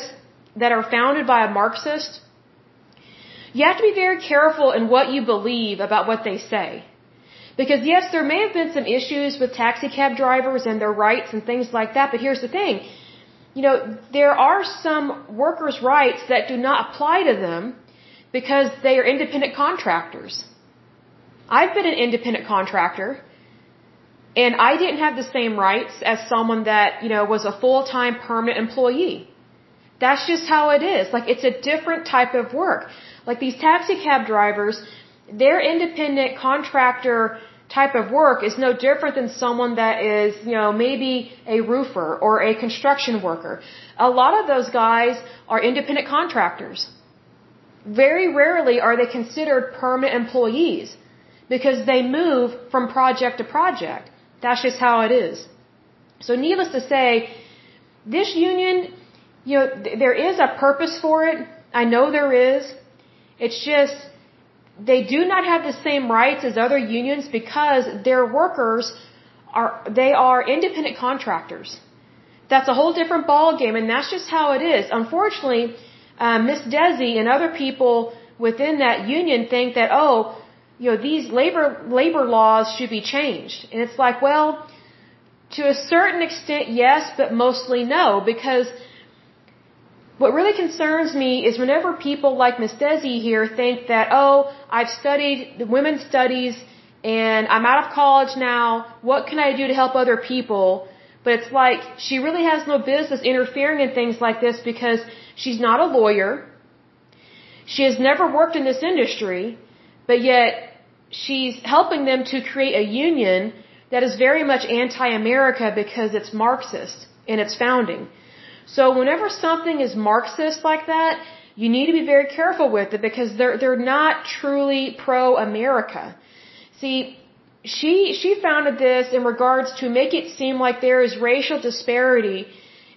that are founded by a Marxist, you have to be very careful in what you believe about what they say. Because, yes, there may have been some issues with taxi cab drivers and their rights and things like that, but here's the thing. You know, there are some workers' rights that do not apply to them because they are independent contractors. I've been an independent contractor, and I didn't have the same rights as someone that, you know, was a full-time permanent employee. That's just how it is. Like, it's a different type of work. Like, these taxi cab drivers, their independent contractor type of work is no different than someone that is, you know, maybe a roofer or a construction worker. A lot of those guys are independent contractors. Very rarely are they considered permanent employees because they move from project to project. That's just how it is. So needless to say, this union, you know, there is a purpose for it. I know there is. It's just they do not have the same rights as other unions because their workers are independent contractors. That's a whole different ball game, and that's just how it is. Unfortunately, Ms. Desi and other people within that union think that, oh, you know, these labor laws should be changed. And it's like, well, to a certain extent, yes, but mostly no, because what really concerns me is whenever people like Ms. Desi here think that, oh, I've studied women's studies and I'm out of college now, what can I do to help other people? But it's like she really has no business interfering in things like this because she's not a lawyer. She has never worked in this industry, but yet she's helping them to create a union that is very much anti-America because it's Marxist in its founding. So whenever something is Marxist like that, you need to be very careful with it because they're not truly pro-America. See, she founded this in regards to make it seem like there is racial disparity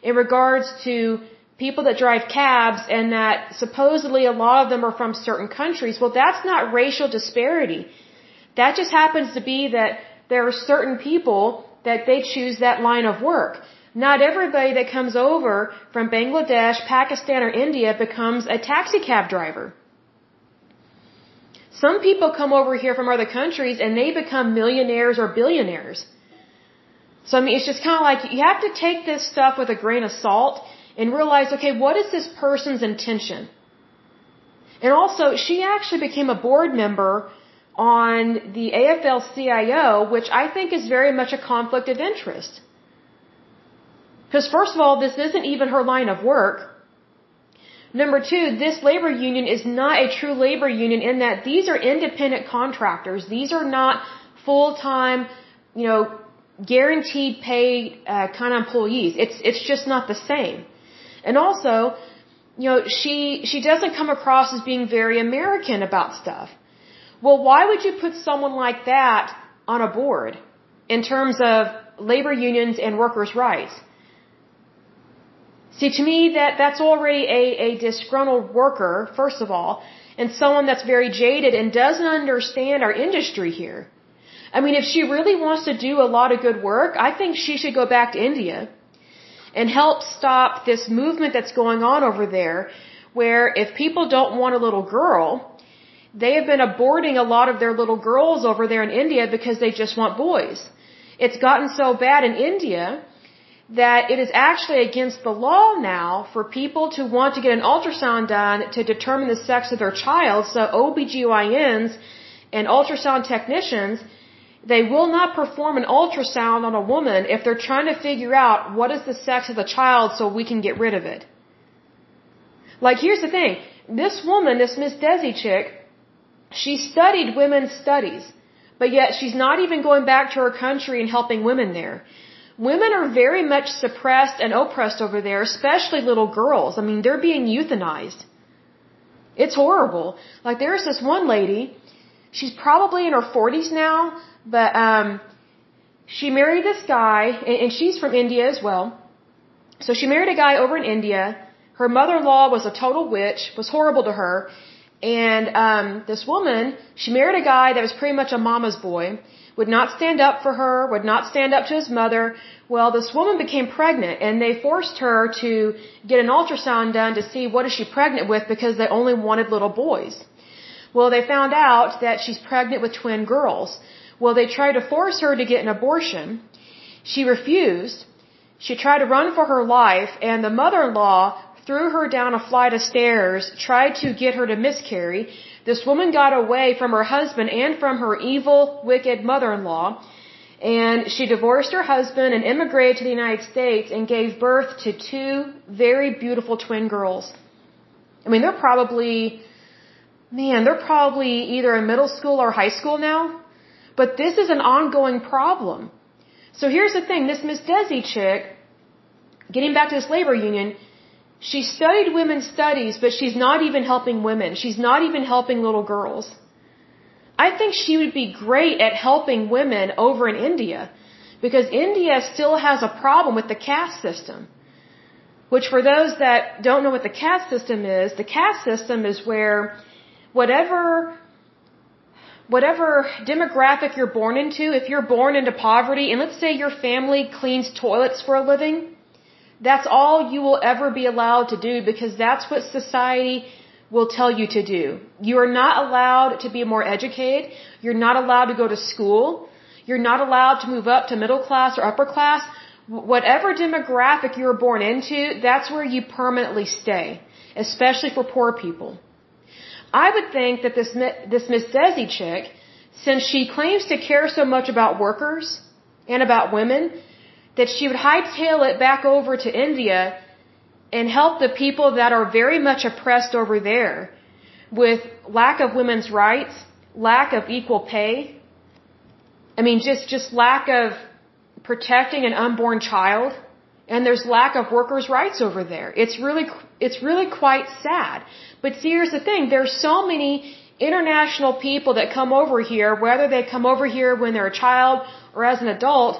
in regards to people that drive cabs and that supposedly a lot of them are from certain countries. Well, that's not racial disparity. That just happens to be that there are certain people that they choose that line of work. Not everybody that comes over from Bangladesh, Pakistan, or India becomes a taxi cab driver. Some people come over here from other countries and they become millionaires or billionaires. So, I mean, it's just kind of like you have to take this stuff with a grain of salt and realize, okay, what is this person's intention? And also, she actually became a board member on the AFL-CIO, which I think is very much a conflict of interest. Because first of all, this isn't even her line of work. Number two, this labor union is not a true labor union in that these are independent contractors. These are not full-time, you know, guaranteed paid kind of employees. It's just not the same. And also, you know, she doesn't come across as being very American about stuff. Well, why would you put someone like that on a board in terms of labor unions and workers' rights? See, to me, that's already a disgruntled worker, first of all, and someone that's very jaded and doesn't understand our industry here. I mean, if she really wants to do a lot of good work, I think she should go back to India and help stop this movement that's going on over there, where if people don't want a little girl, they have been aborting a lot of their little girls over there in India because they just want boys. It's gotten so bad in India that it is actually against the law now for people to want to get an ultrasound done to determine the sex of their child. So OBGYNs and ultrasound technicians, they will not perform an ultrasound on a woman if they're trying to figure out what is the sex of the child so we can get rid of it. Like, here's the thing. This woman, this Miss Desi chick, she studied women's studies, but yet she's not even going back to her country and helping women there. Women are very much suppressed and oppressed over there, especially little girls. I mean, they're being euthanized. It's horrible. Like, there's this one lady, she's probably in her 40s now, but she married this guy, and she's from India as well. So she married a guy over in India. Her mother-in-law was a total witch, was horrible to her. And this woman, she married a guy that was pretty much a mama's boy, would not stand up for her, would not stand up to his mother. Well, this woman became pregnant, and they forced her to get an ultrasound done to see what is she pregnant with, because they only wanted little boys. Well, they found out that she's pregnant with twin girls. Well, they tried to force her to get an abortion. She refused. She tried to run for her life, and the mother-in-law threw her down a flight of stairs, tried to get her to miscarry. This woman got away from her husband and from her evil, wicked mother-in-law, and she divorced her husband and immigrated to the United States and gave birth to two very beautiful twin girls. I mean, they're probably either in middle school or high school now, but this is an ongoing problem. So here's the thing, this Miss Desi chick, getting back to this labor union, she studied women's studies, but she's not even helping women. She's not even helping little girls. I think she would be great at helping women over in India, because India still has a problem with the caste system, which, for those that don't know what the caste system is where whatever demographic you're born into, if you're born into poverty, and let's say your family cleans toilets for a living, that's all you will ever be allowed to do, because that's what society will tell you to do. You are not allowed to be more educated. You're not allowed to go to school. You're not allowed to move up to middle class or upper class. Whatever demographic you were born into, that's where you permanently stay, especially for poor people. I would think that this Miss Desi chick, since she claims to care so much about workers and about women, that she would hightail it back over to India and help the people that are very much oppressed over there with lack of women's rights, lack of equal pay. I mean, just lack of protecting an unborn child. And there's lack of workers' rights over there. It's really quite sad. But see, here's the thing. There's so many international people that come over here, whether they come over here when they're a child or as an adult,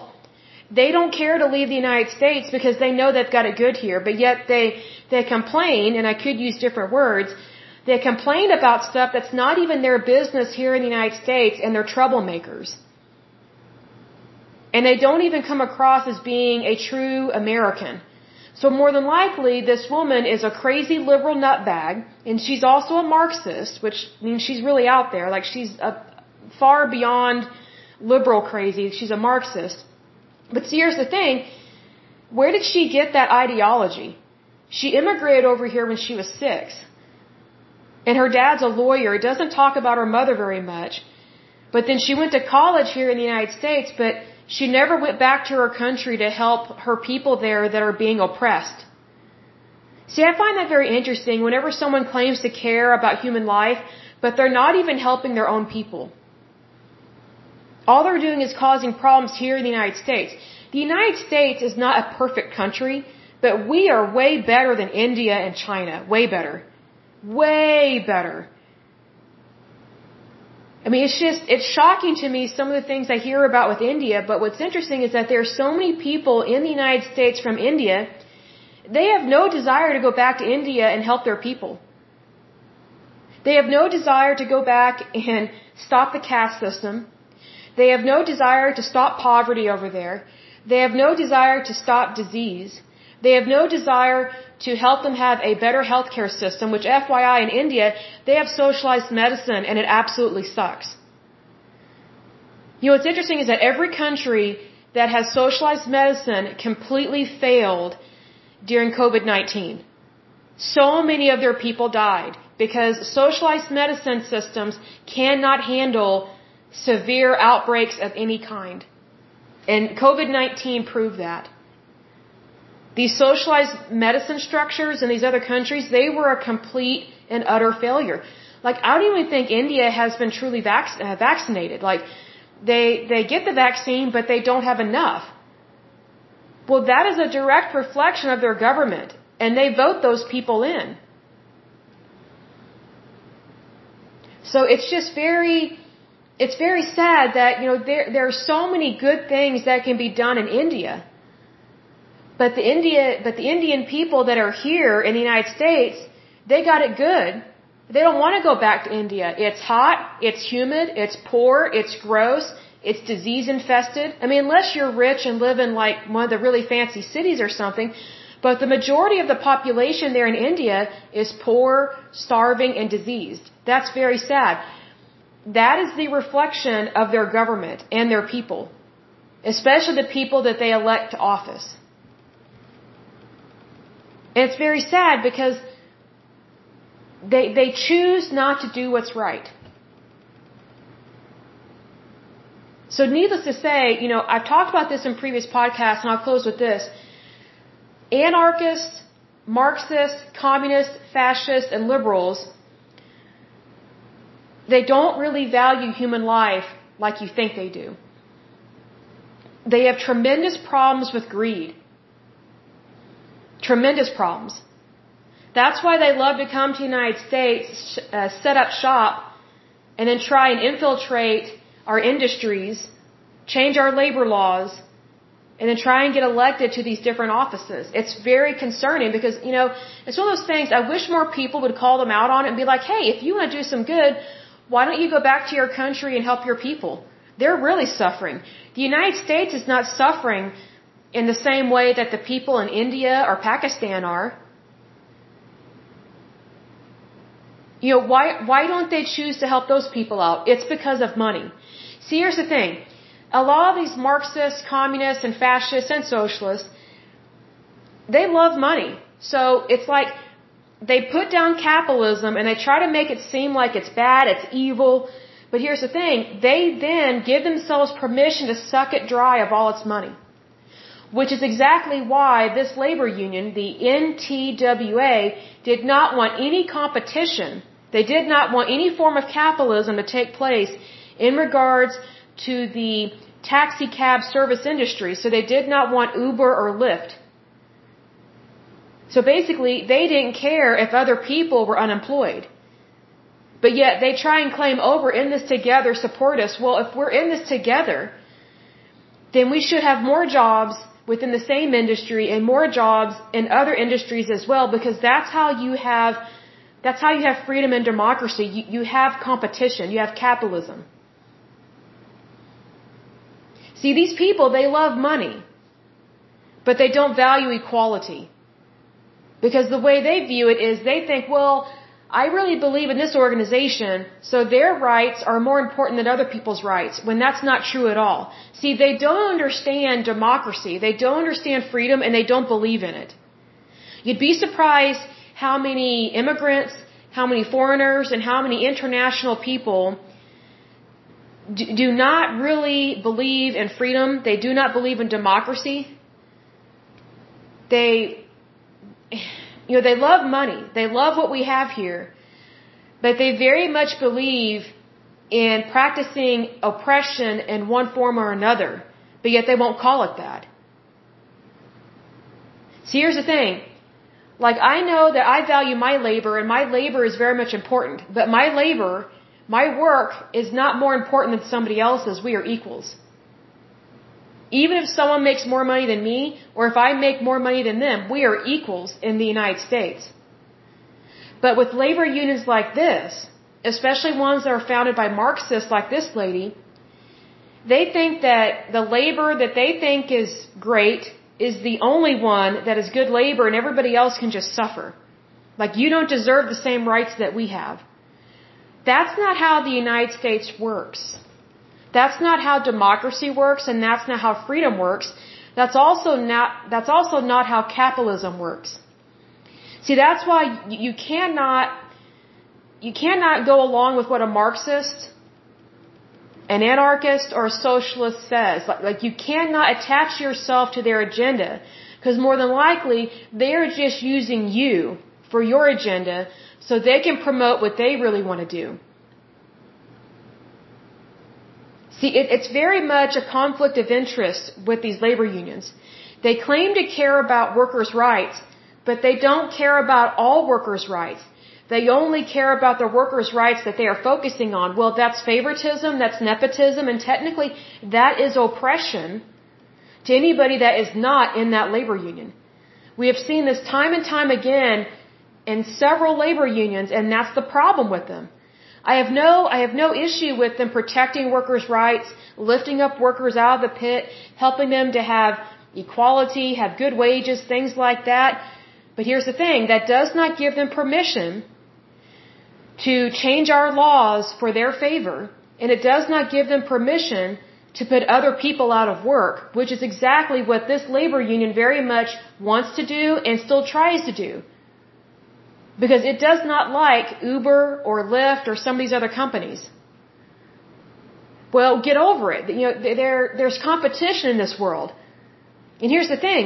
they don't care to leave the United States because they know they've got it good here. But yet they complain, and I could use different words, they complain about stuff that's not even their business here in the United States, and they're troublemakers. And they don't even come across as being a true American. So more than likely, this woman is a crazy liberal nutbag, and she's also a Marxist, which means she's really out there. Like, she's far beyond liberal crazy. She's a Marxist. But see, here's the thing, where did she get that ideology? She immigrated over here when she was 6. And her dad's a lawyer. He doesn't talk about her mother very much. But then she went to college here in the United States, but she never went back to her country to help her people there that are being oppressed. See, I find that very interesting whenever someone claims to care about human life, but they're not even helping their own people. All they're doing is causing problems here in the United States. The United States is not a perfect country, but we are way better than India and China. Way better. Way better. I mean, it's shocking to me some of the things I hear about with India, but what's interesting is that there are so many people in the United States from India They have no desire to go back to India and help their people. They have no desire to go back and stop the caste system. They have no desire to stop poverty over there. They have no desire to stop disease. They have no desire to help them have a better healthcare system, which FYI in India, they have socialized medicine and it absolutely sucks. You know, what's interesting is that every country that has socialized medicine completely failed during COVID-19. So many of their people died because socialized medicine systems cannot handle severe outbreaks of any kind. And COVID-19 proved that. These socialized medicine structures in these other countries, they were a complete and utter failure. Like, I don't even think India has been truly vaccinated. Like, they get the vaccine, but they don't have enough. Well, that is a direct reflection of their government, and they vote those people in. So it's just very sad that, you know, there are so many good things that can be done in India. But the Indian people that are here in the United States, they got it good. They don't want to go back to India. It's hot, it's humid, it's poor, it's gross, it's disease infested. I mean, unless you're rich and live in like one of the really fancy cities or something, but the majority of the population there in India is poor, starving, and diseased. That's very sad. That is the reflection of their government and their people, especially the people that they elect to office. And it's very sad because they choose not to do what's right. So needless to say, you know, I've talked about this in previous podcasts, and I'll close with this. Anarchists, Marxists, communists, fascists, and liberals, they don't really value human life like you think they do. They have tremendous problems with greed. Tremendous problems. That's why they love to come to the United States, set up shop, and then try and infiltrate our industries, change our labor laws, and then try and get elected to these different offices. It's very concerning because, you know, it's one of those things I wish more people would call them out on it and be like, hey, if you want to do some good, why don't you go back to your country and help your people? They're really suffering. The United States is not suffering in the same way that the people in India or Pakistan are. You know, why don't they choose to help those people out? It's because of money. See, here's the thing. A lot of these Marxists, communists, and fascists, and socialists, they love money. So it's like they put down capitalism and they try to make it seem like it's bad, it's evil. But here's the thing. They then give themselves permission to suck it dry of all its money, which is exactly why this labor union, the NTWA, did not want any competition. They did not want any form of capitalism to take place in regards to the taxi cab service industry. So they did not want Uber or Lyft. So basically, they didn't care if other people were unemployed. But yet they try and claim, oh, we're in this together, support us. Well, if we're in this together, then we should have more jobs within the same industry and more jobs in other industries as well, because that's how you have freedom and democracy. You have competition, you have capitalism. See, these people, they love money, but they don't value equality, because the way they view it is they think, well, I really believe in this organization, so their rights are more important than other people's rights, when that's not true at all. See, they don't understand democracy, they don't understand freedom, and they don't believe in it. You'd be surprised how many immigrants, how many foreigners, and how many international people do not really believe in freedom. They do not believe in democracy. You know, they love money. They love what we have here. But they very much believe in practicing oppression in one form or another. But yet they won't call it that. See, here's the thing. Like, I know that I value my labor, and my labor is very much important. But my labor, my work, is not more important than somebody else's. We are equals. Even if someone makes more money than me, or if I make more money than them, we are equals in the United States. But with labor unions like this, especially ones that are founded by Marxists like this lady, they think that the labor that they think is great is the only one that is good labor and everybody else can just suffer. Like, you don't deserve the same rights that we have. That's not how the United States works. That's not how democracy works, and that's not how freedom works. That's also not how capitalism works. See, that's why you cannot go along with what a Marxist, an anarchist, or a socialist says. Like, you cannot attach yourself to their agenda, because more than likely they're just using you for your agenda so they can promote what they really want to do. See, it's very much a conflict of interest with these labor unions. They claim to care about workers' rights, but they don't care about all workers' rights. They only care about the workers' rights that they are focusing on. Well, that's favoritism, that's nepotism, and technically that is oppression to anybody that is not in that labor union. We have seen this time and time again in several labor unions, and that's the problem with them. I have no issue with them protecting workers' rights, lifting up workers out of the pit, helping them to have equality, have good wages, things like that. But here's the thing, that does not give them permission to change our laws for their favor, and it does not give them permission to put other people out of work, which is exactly what this labor union very much wants to do and still tries to do. Because it does not like Uber or Lyft or some of these other companies. Well, get over it. You know, there's competition in this world. And here's the thing.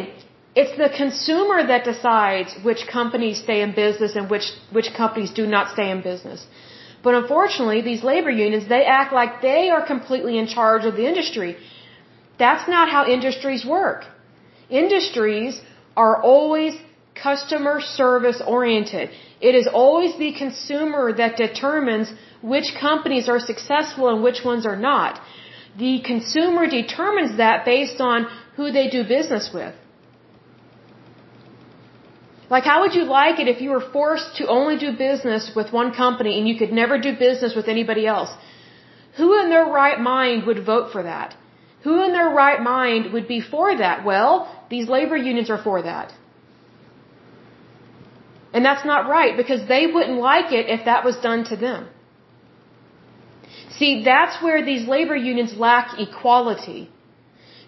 It's the consumer that decides which companies stay in business and which companies do not stay in business. But unfortunately, these labor unions, they act like they are completely in charge of the industry. That's not how industries work. Industries are always customer service oriented. It is always the consumer that determines which companies are successful and which ones are not. The consumer determines that based on who they do business with. Like, how would you like it if you were forced to only do business with one company and you could never do business with anybody else? Who in their right mind would vote for that? Who in their right mind would be for that? Well, these labor unions are for that. And that's not right, because they wouldn't like it if that was done to them. See, that's where these labor unions lack equality.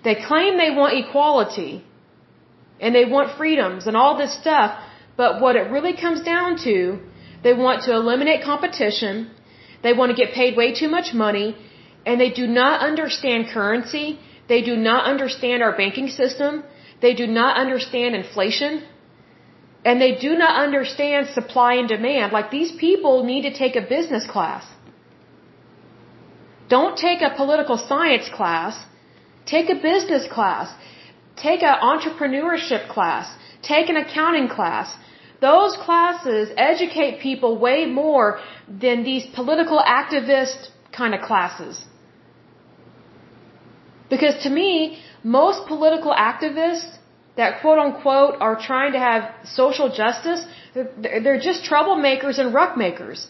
They claim they want equality, and they want freedoms and all this stuff, but what it really comes down to, they want to eliminate competition, they want to get paid way too much money, and they do not understand currency, they do not understand our banking system, they do not understand inflation. And they do not understand supply and demand. Like, these people need to take a business class. Don't take a political science class. Take a business class. Take an entrepreneurship class. Take an accounting class. Those classes educate people way more than these political activist kind of classes. Because to me, most political activists that quote-unquote are trying to have social justice, they're just troublemakers and ruckmakers.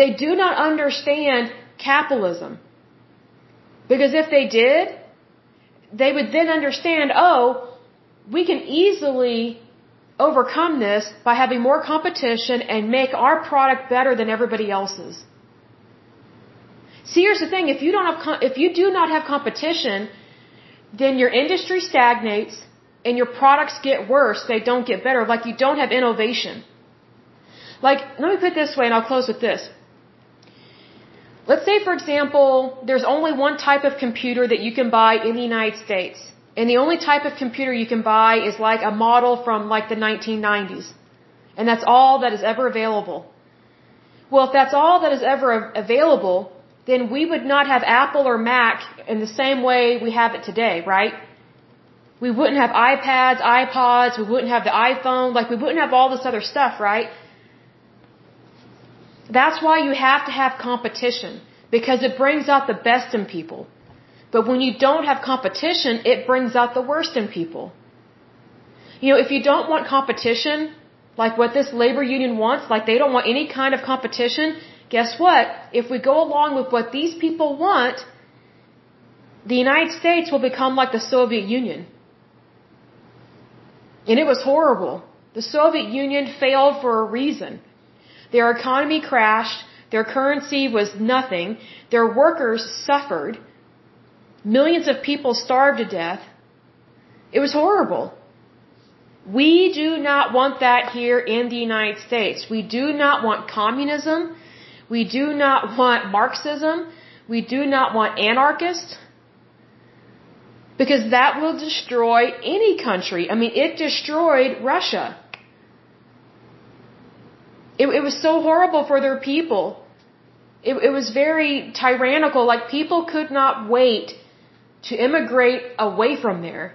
They do not understand capitalism. Because if they did, they would then understand, oh, we can easily overcome this by having more competition and make our product better than everybody else's. See, here's the thing, if you do not have competition, then your industry stagnates, and your products get worse, they don't get better. Like, you don't have innovation. Like, let me put it this way, and I'll close with this. Let's say, for example, there's only one type of computer that you can buy in the United States, and the only type of computer you can buy is like a model from like the 1990s, and that's all that is ever available. Well, if that's all that is ever available, then we would not have Apple or Mac in the same way we have it today, right? We wouldn't have iPads, iPods, we wouldn't have the iPhone, like, we wouldn't have all this other stuff, right? That's why you have to have competition, because it brings out the best in people. But when you don't have competition, it brings out the worst in people. You know, if you don't want competition, like what this labor union wants, like they don't want any kind of competition, guess what? If we go along with what these people want, the United States will become like the Soviet Union. And it was horrible. The Soviet Union failed for a reason. Their economy crashed. Their currency was nothing. Their workers suffered. Millions of people starved to death. It was horrible. We do not want that here in the United States. We do not want communism. We do not want Marxism. We do not want anarchists. Because that will destroy any country. I mean, it destroyed Russia. It was so horrible for their people. It was very tyrannical. Like, people could not wait to immigrate away from there.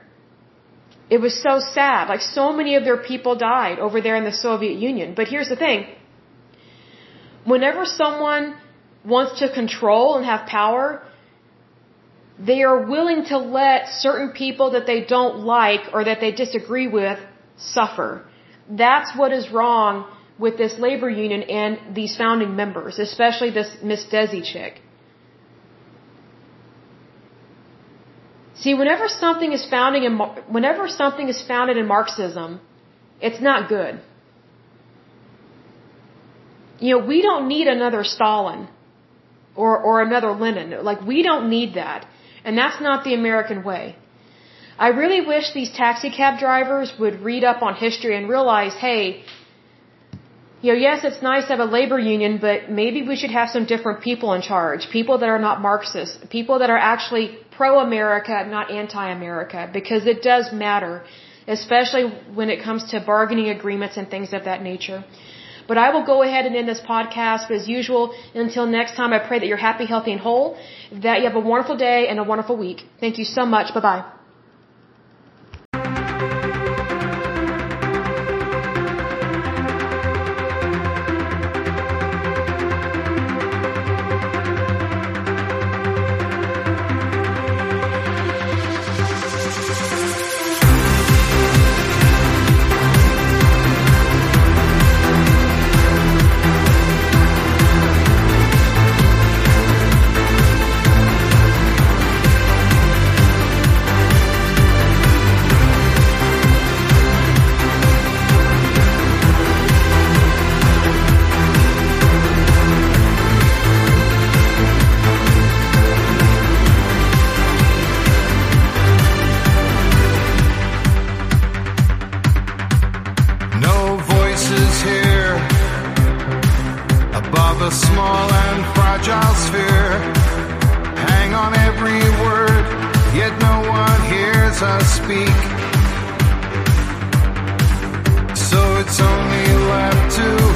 It was so sad. Like, so many of their people died over there in the Soviet Union. But here's the thing. Whenever someone wants to control and have power, they are willing to let certain people that they don't like or that they disagree with suffer. That's what is wrong with this labor union and these founding members, especially this Miss Desi chick. See, whenever something is founded in Marxism, it's not good. You know, we don't need another Stalin or another Lenin. Like, we don't need that. And that's not the American way. I really wish these taxi cab drivers would read up on history and realize, hey, you know, yes, it's nice to have a labor union, but maybe we should have some different people in charge. People that are not Marxists. People that are actually pro-America, not anti-America. Because it does matter, especially when it comes to bargaining agreements and things of that nature. But I will go ahead and end this podcast as usual. Until next time, I pray that you're happy, healthy, and whole, that you have a wonderful day and a wonderful week. Thank you so much. Bye-bye. Speak, so it's only left to